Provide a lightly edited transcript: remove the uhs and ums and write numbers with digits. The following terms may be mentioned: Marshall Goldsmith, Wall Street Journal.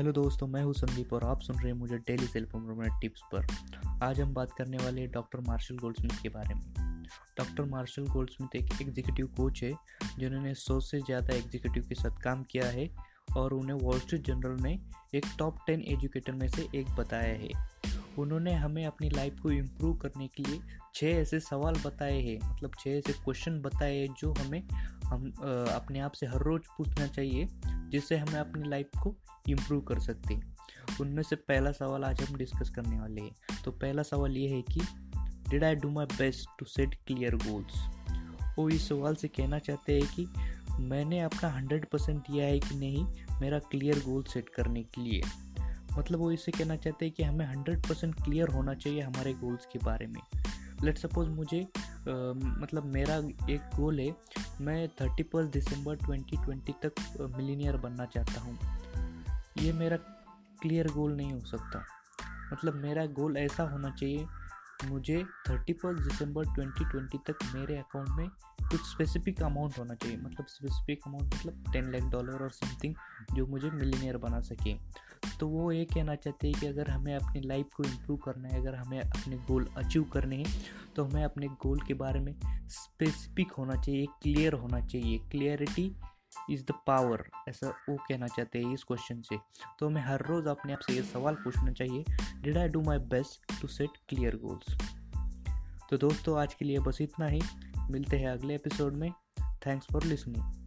Hello दोस्तों, मैं हूं संदीप और आप सुन रहे हैं मुझे डेली सेल्फ इम्प्रूवमेंट टिप्स पर। आज हम बात करने वाले हैं डॉक्टर मार्शल गोल्डस्मिथ के बारे में। डॉक्टर मार्शल गोल्डस्मिथ एक एग्जीक्यूटिव कोच है जिन्होंने 100 से ज़्यादा एग्जीक्यूटिव के साथ काम किया है और उन्हें वॉल स्ट्रीट जर्नल ने एक टॉप 10 एजुकेटर में से एक बताया है। उन्होंने हमें अपनी लाइफ को इम्प्रूव करने के लिए 6 ऐसे सवाल बताए हैं, मतलब 6 ऐसे क्वेश्चन बताए हैं जो हमें अपने आप से हर रोज़ पूछना चाहिए जिससे हमें अपनी लाइफ को इम्प्रूव कर सकते हैं। उनमें से पहला सवाल आज हम डिस्कस करने वाले हैं। तो पहला सवाल ये है कि did I do my best to set clear goals. वो इस सवाल से कहना चाहते हैं कि मैंने अपना 100% दिया है कि नहीं मेरा क्लियर गोल सेट करने के लिए। मतलब वो इससे कहना चाहते हैं कि हमें 100% क्लियर होना चाहिए हमारे गोल्स के बारे में। लेट्स सपोज मुझे मतलब मेरा एक गोल है, मैं 31 दिसंबर 2020 तक मिलीनियर बनना चाहता हूँ। ये मेरा क्लियर गोल नहीं हो सकता। मतलब मेरा गोल ऐसा होना चाहिए मुझे 31 दिसंबर 2020 तक मेरे अकाउंट में कुछ स्पेसिफिक अमाउंट होना चाहिए। मतलब स्पेसिफिक अमाउंट मतलब $10 लाख और समथिंग जो मुझे मिलीनियर बना सके। तो वो ये कहना चाहते हैं कि अगर हमें अपनी लाइफ को इम्प्रूव करना है, अगर हमें अपने गोल अचीव करने हैं तो हमें अपने गोल के बारे में स्पेसिफिक होना चाहिए, क्लियर होना चाहिए। क्लियरिटी इज़ द पावर, ऐसा वो कहना चाहते हैं इस क्वेश्चन से। तो हमें हर रोज़ अपने आप से ये सवाल पूछना चाहिए, did I do my best to set clear goals. तो दोस्तों, आज के लिए बस इतना ही। मिलते हैं अगले एपिसोड में। Thanks for listening.